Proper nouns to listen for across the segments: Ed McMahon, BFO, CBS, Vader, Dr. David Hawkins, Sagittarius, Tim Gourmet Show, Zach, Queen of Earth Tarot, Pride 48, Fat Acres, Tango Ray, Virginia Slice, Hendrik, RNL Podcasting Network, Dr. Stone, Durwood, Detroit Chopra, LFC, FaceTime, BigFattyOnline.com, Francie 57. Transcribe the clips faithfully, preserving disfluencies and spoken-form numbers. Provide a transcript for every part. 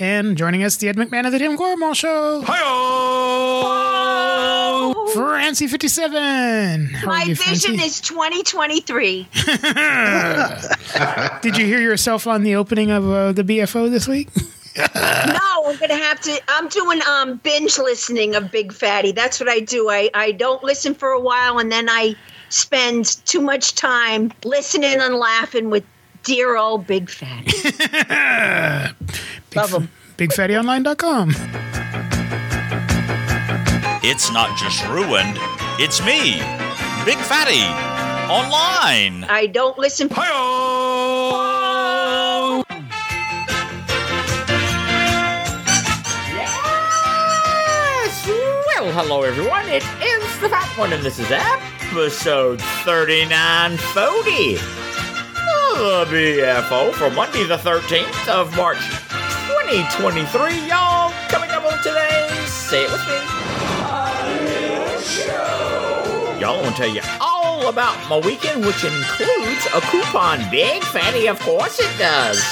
And joining us, the Ed McMahon of the Tim Gourmet Show. Hi-oh! Oh! Francie fifty-seven. How My you, vision Francie? Is twenty twenty-three. Did you hear yourself on the opening of uh, the B F O this week? No, we're going to have to. I'm doing um, binge listening of Big Fatty. That's what I do. I, I don't listen for a while, and then I spend too much time listening and laughing with dear old Big Fatty. Love him. Big Fatty Online dot com. It's not just ruined, it's me, Big Fatty Online. I don't listen. Hi-oh! Yes! Well, hello everyone, it is the Fat One, and this is episode thirty-nine forty. The B F O for Monday the thirteenth of March twenty twenty-three, y'all. Coming up on today's Say It With Me R N L Show. Y'all, I'm going to tell you all about my weekend, which includes a coupon. Big Fatty, of course it does.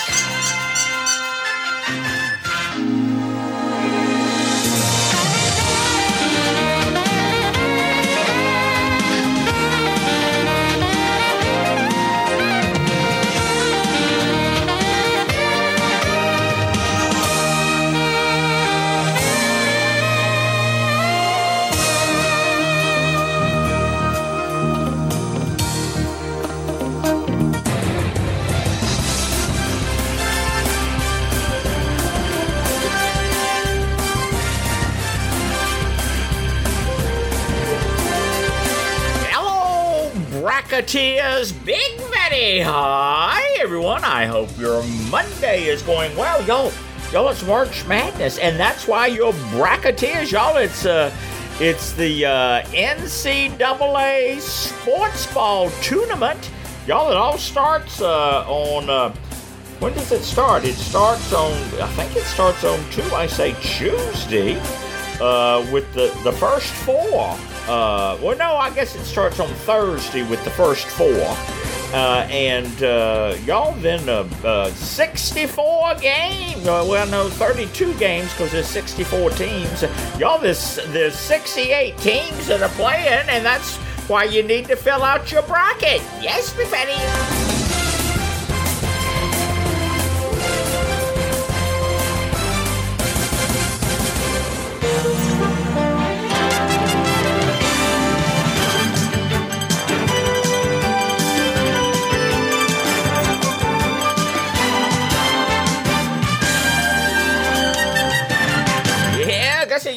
Tears, Big Fatty. Hi, everyone. I hope your Monday is going well. Y'all, y'all, it's March Madness, and that's why you're bracketeers, y'all. It's uh, it's the uh, N C double A sports ball tournament. Y'all, it all starts uh, on, uh, when does it start? It starts on, I think it starts on, two, I say Tuesday, uh, with the, the first four. Uh, well, no, I guess it starts on Thursday with the first four. Uh, and uh, y'all then uh, uh, sixty-four games. Uh, well, no, thirty-two games because there's sixty-four teams. Y'all, there's, there's sixty-eight teams that are playing, and that's why you need to fill out your bracket. Yes, Big Fatty.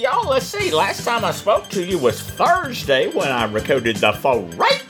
Y'all, let's see. Last time I spoke to you was Thursday when I recorded the Fright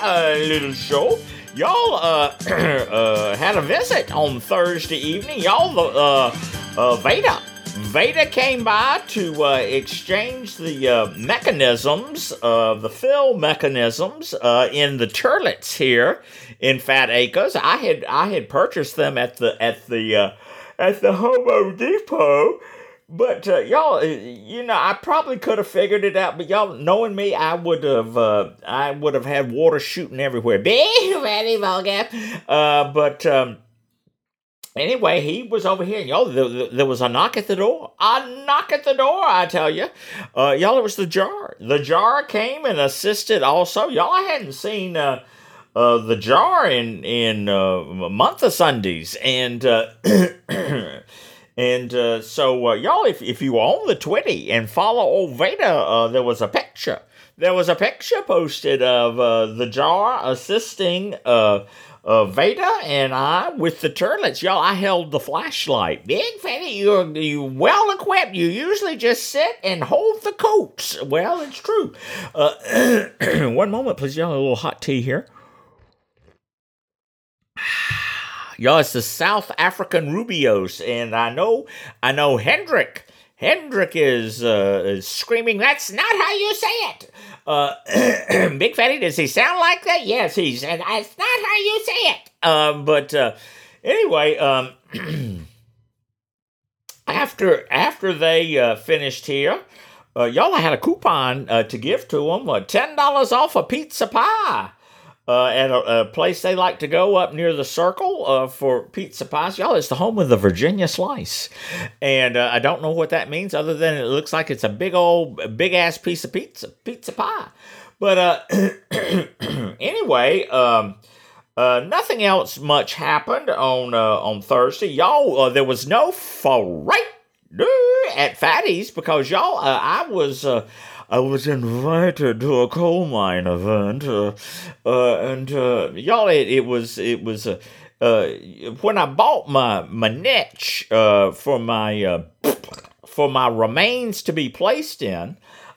uh, little show. Y'all uh, uh, had a visit on Thursday evening. Y'all, uh, uh, Vader, Vader came by to uh, exchange the uh, mechanisms, uh, the fill mechanisms uh, in the turlets here in Fat Acres. I had I had purchased them at the at the uh, at the Home Depot. But, uh, y'all, you know, I probably could have figured it out, but y'all, knowing me, I would have, uh, I would have had water shooting everywhere. Big Fatty Vulgar. Uh, but, um, anyway, he was over here, and y'all, there, there was a knock at the door. A knock at the door, I tell you. Uh, y'all, it was the jar. The jar came and assisted also. Y'all, I hadn't seen, uh, uh, the jar in, in, uh, a month of Sundays, and, uh, And uh, so, uh, y'all, if if you were on the Twitter and follow old Vader, uh, there was a picture. There was a picture posted of uh, the jar assisting uh, uh, Vader and I with the turlets. Y'all, I held the flashlight. Big Fatty, you're, you're well equipped. You usually just sit and hold the coats. Well, it's true. Uh, one moment, please. Y'all, a little hot tea here. Y'all, it's the South African Rubios, and I know, I know Hendrik. Hendrik is, uh, is screaming, that's not how you say it. Uh, Big Fatty, does he sound like that? Yes, he's, and that's not how you say it. Um, uh, but, uh, anyway, um, after, after they, uh, finished here, uh, y'all, I had a coupon, uh, to give to them, uh, ten dollars off a pizza pie. uh, at a, a place they like to go up near the circle uh, for pizza pies. Y'all, it's the home of the Virginia Slice. And uh, I don't know what that means other than it looks like it's a big old, big-ass piece of pizza, pizza pie. But uh, anyway, um, uh, nothing else much happened on uh, on Thursday. Y'all, uh, there was no foray at Fatty's because, y'all, uh, I was... Uh, I was invited to a coal mine event, uh, uh, and uh, y'all, it, it was it was uh, uh, when I bought my my niche uh, for my uh, for my remains to be placed in.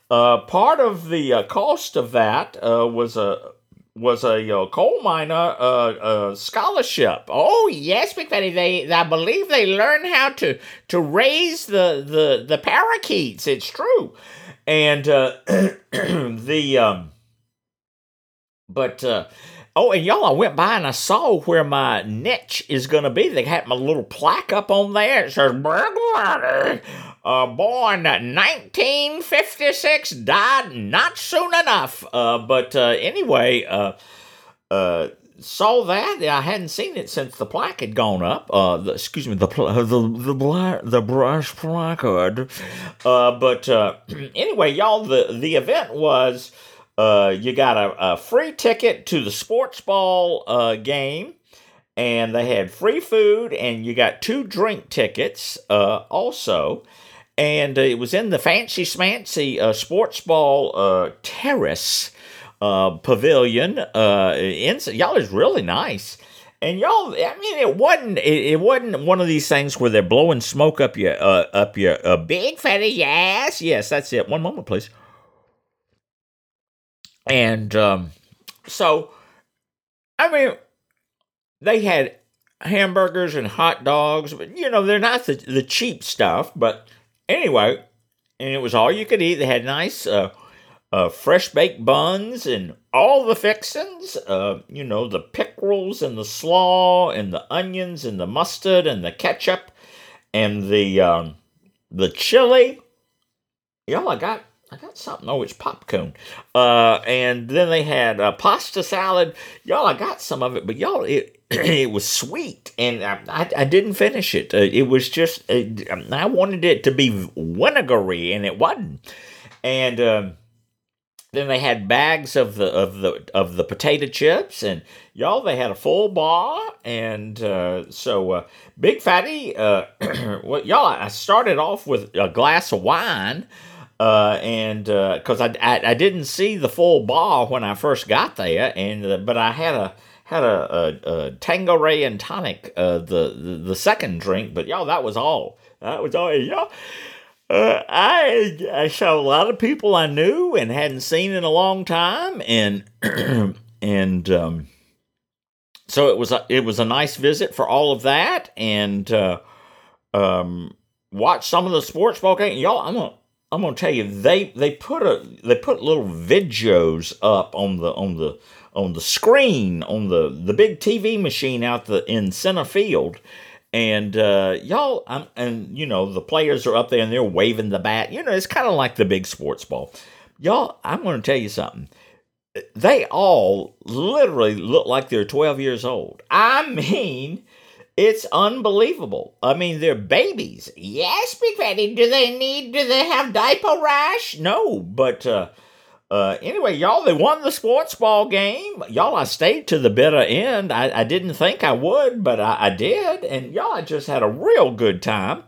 Uh, part of the uh, cost of that uh, was a was a uh, coal miner uh, uh, scholarship. Oh yes, Big Fatty, they I believe they learn how to to raise the the the parakeets. It's true. And, uh, the, um, but, uh, oh, and y'all, I went by and I saw where my niche is going to be. They had my little plaque up on there. It says, Burglar, uh, born nineteen fifty-six, died not soon enough. Uh, but, uh, anyway, uh, uh, saw that. I hadn't seen it since the plaque had gone up. Uh, the, excuse me, the pl- the the black the brass placard. Uh, but uh, anyway, y'all, the, the event was uh, you got a, a free ticket to the sports ball uh, game, and they had free food, and you got two drink tickets uh, also, and it was in the fancy smancy uh, sports ball uh, terrace. Uh, pavilion, uh, ins- y'all is really nice, and y'all, I mean, it wasn't, it, it wasn't one of these things where they're blowing smoke up your, uh, up your, uh, big fatty ass. Yes, that's it. One moment, please. And um, so, I mean, they had hamburgers and hot dogs, but you know, they're not the the cheap stuff. But anyway, and it was all you could eat. They had nice, uh. Uh, fresh baked buns and all the fixings, uh, you know, the pickerels and the slaw and the onions and the mustard and the ketchup and the um, the chili. Y'all, I got I got something. Oh, it's popcorn. Uh, and then they had a pasta salad. Y'all, I got some of it, but y'all, it it was sweet, and I I, I didn't finish it. Uh, it was just uh, I wanted it to be vinegary, and it wasn't. And um uh, Then they had bags of the of the of the potato chips, and y'all, they had a full bar, and uh, so uh, Big Fatty, uh, well, y'all, I started off with a glass of wine, uh, and because uh, I, I I didn't see the full bar when I first got there, and uh, but I had a had a, a, a Tango Ray and tonic, uh, the, the the second drink, but y'all, that was all that was all y'all. Uh, I, I saw a lot of people I knew and hadn't seen in a long time, and and um, so it was a, it was a nice visit for all of that, and uh, um, watched some of the sports ball game. Y'all, I'm gonna I'm gonna tell you they, they put a they put little videos up on the on the on the screen on the, the big T V machine out the in center field. And, uh, y'all, I'm, and, you know, the players are up there and they're waving the bat. You know, it's kind of like the big sports ball. Y'all, I'm going to tell you something. They all literally look like they're twelve years old. I mean, it's unbelievable. I mean, they're babies. Yes, Big Fatty, do they need, do they have diaper rash? No, but, uh. Uh, anyway, y'all, they won the sports ball game. Y'all, I stayed to the bitter end. I, I didn't think I would, but I, I did. And y'all, I just had a real good time.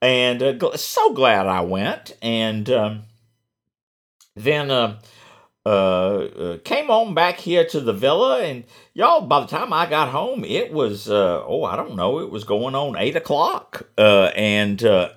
And uh, gl- so glad I went. And um, then uh, uh, uh, came on back here to the villa. And y'all, by the time I got home, it was, uh, oh, I don't know, it was going on eight o'clock. Uh, and... Uh,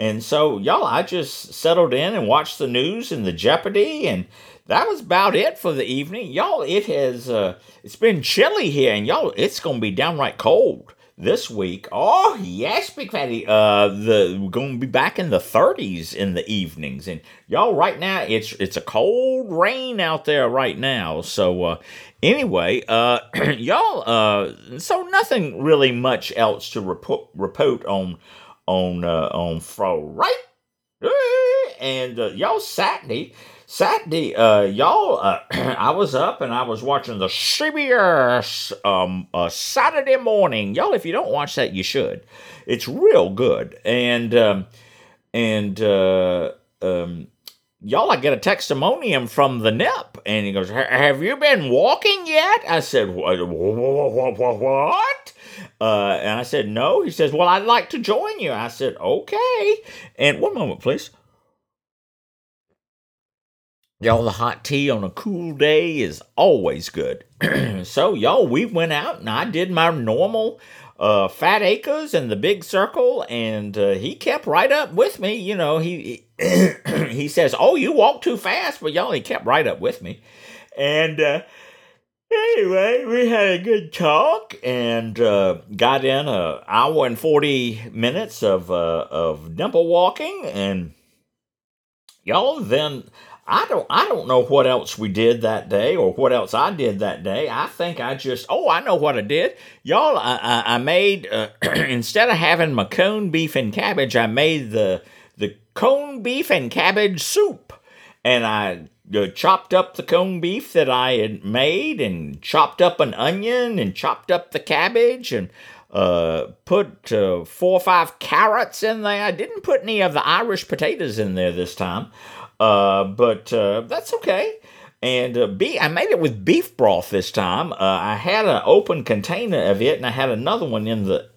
And so, y'all, I just settled in and watched the news and the Jeopardy, and that was about it for the evening. Y'all, it has, uh, it's been chilly here, and y'all, it's going to be downright cold this week. Oh, yes, Big Fatty, uh, the, we're going to be back in the thirties in the evenings, and y'all, right now, it's, it's a cold rain out there right now, so, uh, anyway, uh, y'all, uh, so nothing really much else to report, report on, on uh, on Friday, and uh, y'all Saturday, Saturday, uh, y'all, uh, I was up and I was watching the C B S um, uh, Saturday morning. Y'all, if you don't watch that, you should. It's real good. And um, and uh, um, y'all, I get a testimonium from the N I P, and he goes, "Have you been walking yet?" I said, "What?" what? Uh, and I said, "No." He says, "Well, I'd like to join you." I said, "Okay." And one moment, please. Y'all, the hot tea on a cool day is always good. So, y'all, we went out, and I did my normal uh, Fat Acres and the Big Circle, and uh, he kept right up with me. You know, he... he he says, "Oh, you walk too fast," but y'all, he kept right up with me. And uh, anyway, we had a good talk and uh, got in an hour and forty minutes of uh, of dimple walking. And y'all, then I don't I don't know what else we did that day or what else I did that day. I think I just oh I know what I did, y'all. I I, I made uh, instead of having my cone beef and cabbage, I made the the cone beef and cabbage soup. And I uh, chopped up the cone beef that I had made and chopped up an onion and chopped up the cabbage and uh, put uh, four or five carrots in there. I didn't put any of the Irish potatoes in there this time, uh, but uh, that's okay. And uh, be- I made it with beef broth this time. Uh, I had an open container of it, and I had another one in the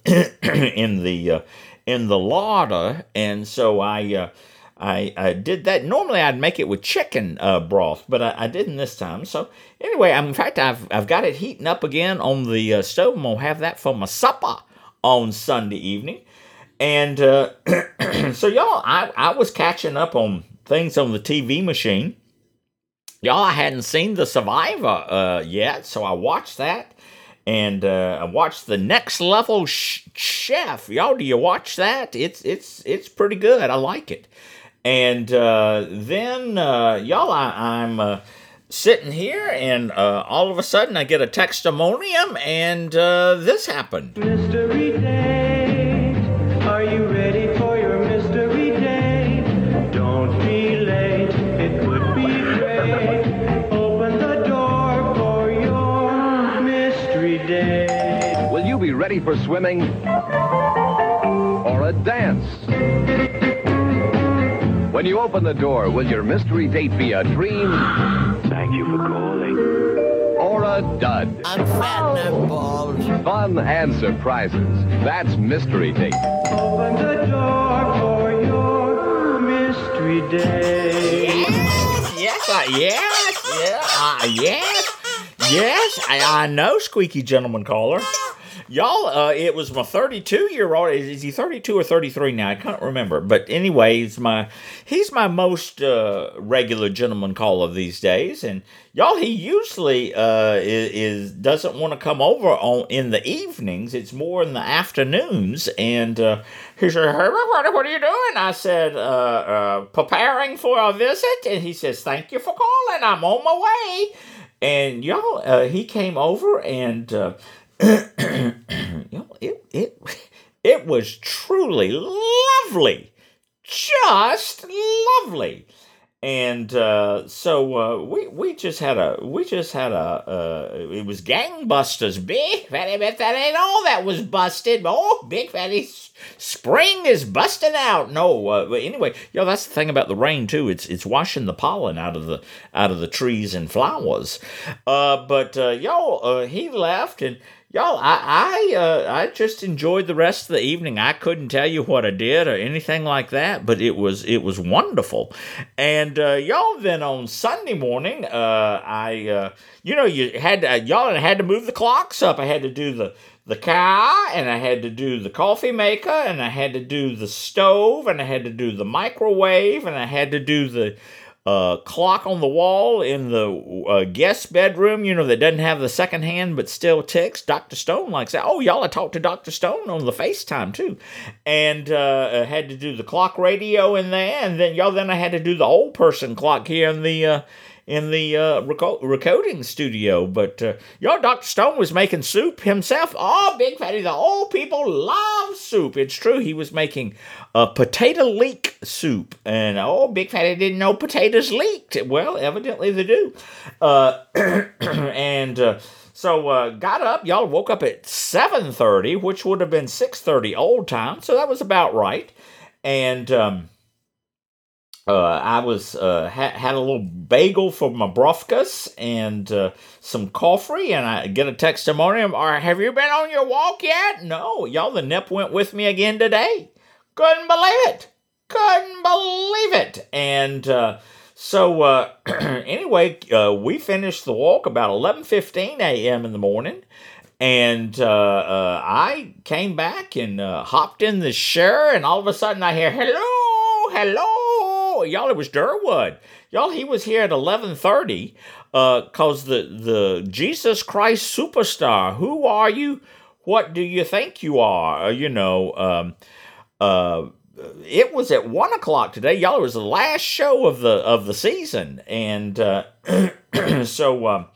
in the uh, in the larder, and so I, uh, I, I did that. Normally, I'd make it with chicken uh, broth, but I, I didn't this time. So anyway, I'm, in fact, I've I've got it heating up again on the uh, stove. I'm gonna have that for my supper on Sunday evening. And uh, so y'all, I I was catching up on things on the T V machine. Y'all, I hadn't seen The Survivor uh, yet, so I watched that. And uh, I watched The Next Level sh- Chef. Y'all, do you watch that? It's it's it's pretty good. I like it. And uh, then, uh, y'all, I, I'm uh, sitting here, and uh, all of a sudden I get a testimonium, and uh, this happened. Mystery date. Are you ready for your mystery date? Don't be late. It would be great. Will you be ready for swimming or a dance? When you open the door, will your mystery date be a dream? Thank you for calling. Or a dud? I'm fat and bald. Fun and surprises. That's mystery date. Open the door for your mystery date. Yes, yes, uh, yes, yeah, uh, yes. Yes, I, I know, squeaky gentleman caller. Y'all, uh, it was my thirty-two-year-old. Is, is he thirty-two or thirty-three now? I can't remember. But anyway, he's my, he's my most uh, regular gentleman caller these days. And y'all, he usually uh, is, is doesn't want to come over on in the evenings. It's more in the afternoons. And uh, he said, "Hey, what are you doing?" I said, uh, uh, "Preparing for a visit." And he says, "Thank you for calling. I'm on my way." And y'all, uh, he came over, and uh, y'all, it it it was truly lovely, just lovely. And uh, so uh, we we just had a we just had a uh, it was gangbusters. Big Fatty, but that ain't all that was busted. Oh, Big Fatty, spring is busting out. No, uh, but anyway, yo, that's the thing about the rain too. It's it's washing the pollen out of the out of the trees and flowers. Uh, but uh, yo, uh, he left, and y'all, I I, uh, I just enjoyed the rest of the evening. I couldn't tell you what I did or anything like that, but it was it was wonderful. And uh, y'all, then on Sunday morning, uh, I uh, you know you had to, uh, y'all had to move the clocks up. I had to do the the car, and I had to do the coffee maker, and I had to do the stove, and I had to do the microwave, and I had to do the Uh, clock on the wall in the uh, guest bedroom, you know, that doesn't have the second hand but still ticks. Doctor Stone likes that. Oh, y'all, I talked to Doctor Stone on the FaceTime too. And uh, I had to do the clock radio in there, and then y'all, then I had to do the old person clock here in the uh, in the uh, reco- recording studio. But uh, your Doctor Stone was making soup himself. Oh, Big Fatty, the old people love soup. It's true. He was making a potato leek soup. And, oh, Big Fatty didn't know potatoes leaked. Well, evidently they do. Uh, and... Uh, So, uh, got up, y'all woke up at seven thirty, which would have been six thirty old time, so that was about right, and, um, uh, I was, uh, ha- had a little bagel for my brofkas, and, uh, some coffee, and I get a text in the morning, or have you been on your walk yet? No, y'all, the N I P went with me again today, couldn't believe it, couldn't believe it, and, uh, So, uh, anyway, uh, we finished the walk about eleven fifteen a.m. in the morning, and uh, uh, I came back and uh, hopped in the share, and all of a sudden I hear, hello, hello, y'all, it was Durwood. Y'all, he was here at eleven thirty, uh, because the, the Jesus Christ superstar, who are you, what do you think you are, you know, um, uh, it was at one o'clock today, y'all. It was the last show of the of the season, and uh, so um,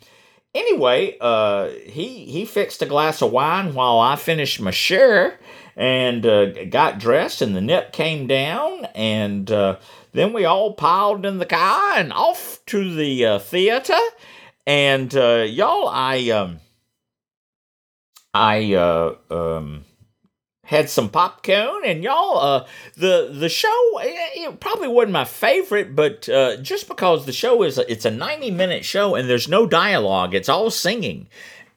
anyway, uh, he he fixed a glass of wine while I finished my share and uh, got dressed, and the Nip came down, and uh, then we all piled in the car and off to the uh, theater, and uh, y'all, I um, I uh, um. had some popcorn, and y'all, uh, the the show, it, it probably wasn't my favorite, but uh, just because the show is, a, it's a ninety-minute show, and there's no dialogue, it's all singing,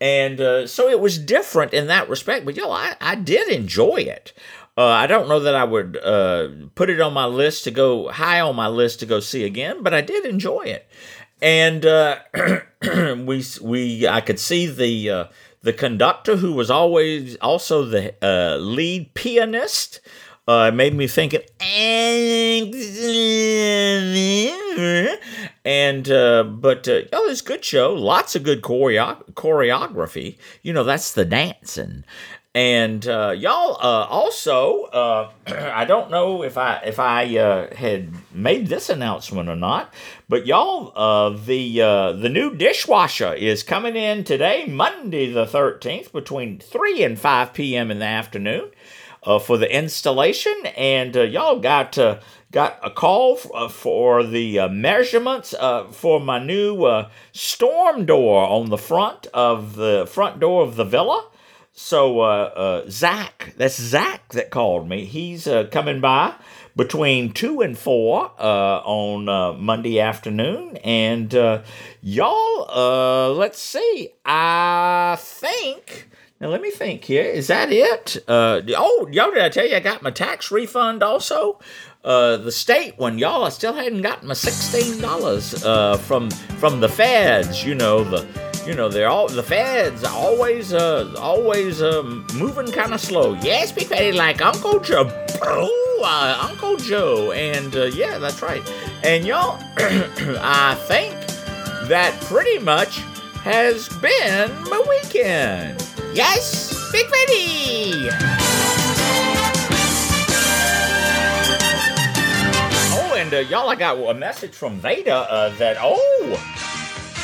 and uh, so it was different in that respect, but y'all, I, I did enjoy it. Uh, I don't know that I would uh, put it on my list to go, high on my list to go see again, but I did enjoy it, and uh, we, we, I could see the... Uh, The conductor, who was always also the uh, lead pianist, uh, made me think of... And, uh, but, uh, oh, it's a good show. Lots of good choreo- choreography. You know, that's the dancing. And, uh, y'all, uh, also, uh, I don't know if I, if I, uh, had made this announcement or not, but y'all, uh, the, uh, the new dishwasher is coming in today, Monday the thirteenth, between three and five p.m. in the afternoon, uh, for the installation. And, uh, y'all got, uh, got a call f- uh, for the uh, measurements uh, for my new, uh, storm door on the front of the front door of the villa. So, uh, uh, Zach, that's Zach that called me. He's uh, coming by between two and four uh, on uh, Monday afternoon. And, uh, y'all, uh, let's see. I think, now let me think here. Is that it? Uh, oh, y'all, did I tell you I got my tax refund also? Uh, the state one, y'all, I still hadn't gotten my sixteen dollars uh, from from the feds, you know, the... You know, they're all, the feds are always, uh, always, um, moving kind of slow. Yes, Big Fatty, like Uncle Joe, oh, uh, Uncle Joe, and, uh, yeah, that's right. And y'all, I think that pretty much has been my weekend. Yes, Big Fatty! Oh, and, uh, y'all, I got a message from Vader, uh, that, oh...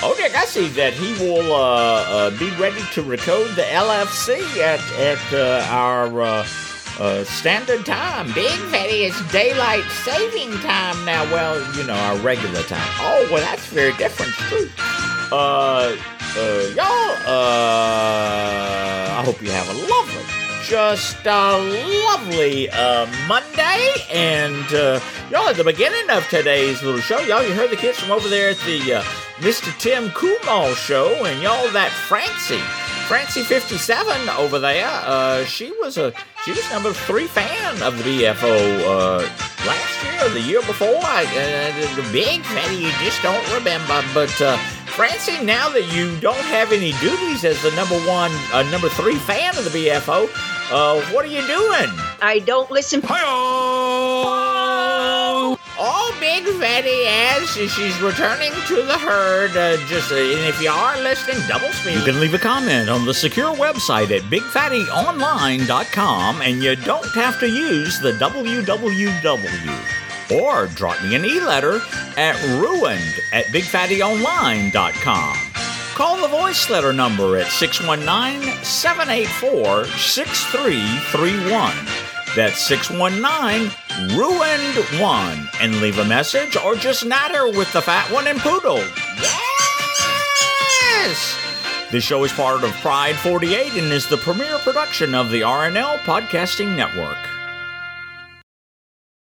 Oh, Nick, I see that he will uh, uh, be ready to record the L F C at at uh, our uh, uh, standard time. Big Fatty, it's daylight saving time now. Well, you know, our regular time. Oh, well, that's very different, too. Uh, uh, y'all, uh, I hope you have a lovely, just a lovely uh, Monday. And uh, y'all, at the beginning of today's little show, y'all, you heard the kids from over there at the... Uh, Mister Tim Kumar show, and y'all, that Francie, Francie fifty-seven over there, uh, she was a, she was number three fan of the B F O, uh, last year or the year before, I, uh, the Big Fatty, you just don't remember, but, uh, Francie, now that you don't have any duties as the number one, uh, number three fan of the B F O, uh, what are you doing? I don't listen. Hi-oh! Oh, Big Fatty, as she's returning to the herd, uh, just, uh, and if you are listening, double speak. You can leave a comment on the secure website at Big Fatty Online dot com, and you don't have to use the double-u double-u double-u. or drop me an e-letter at ruined at big fatty online dot com. Call the voice letter number at six one nine, seven eight four, six three three one. That's six one nine, ruined one. And leave a message or just natter with the Fat One and Poodle. Yes! This show is part of Pride forty-eight and is the premier production of the R N L Podcasting Network.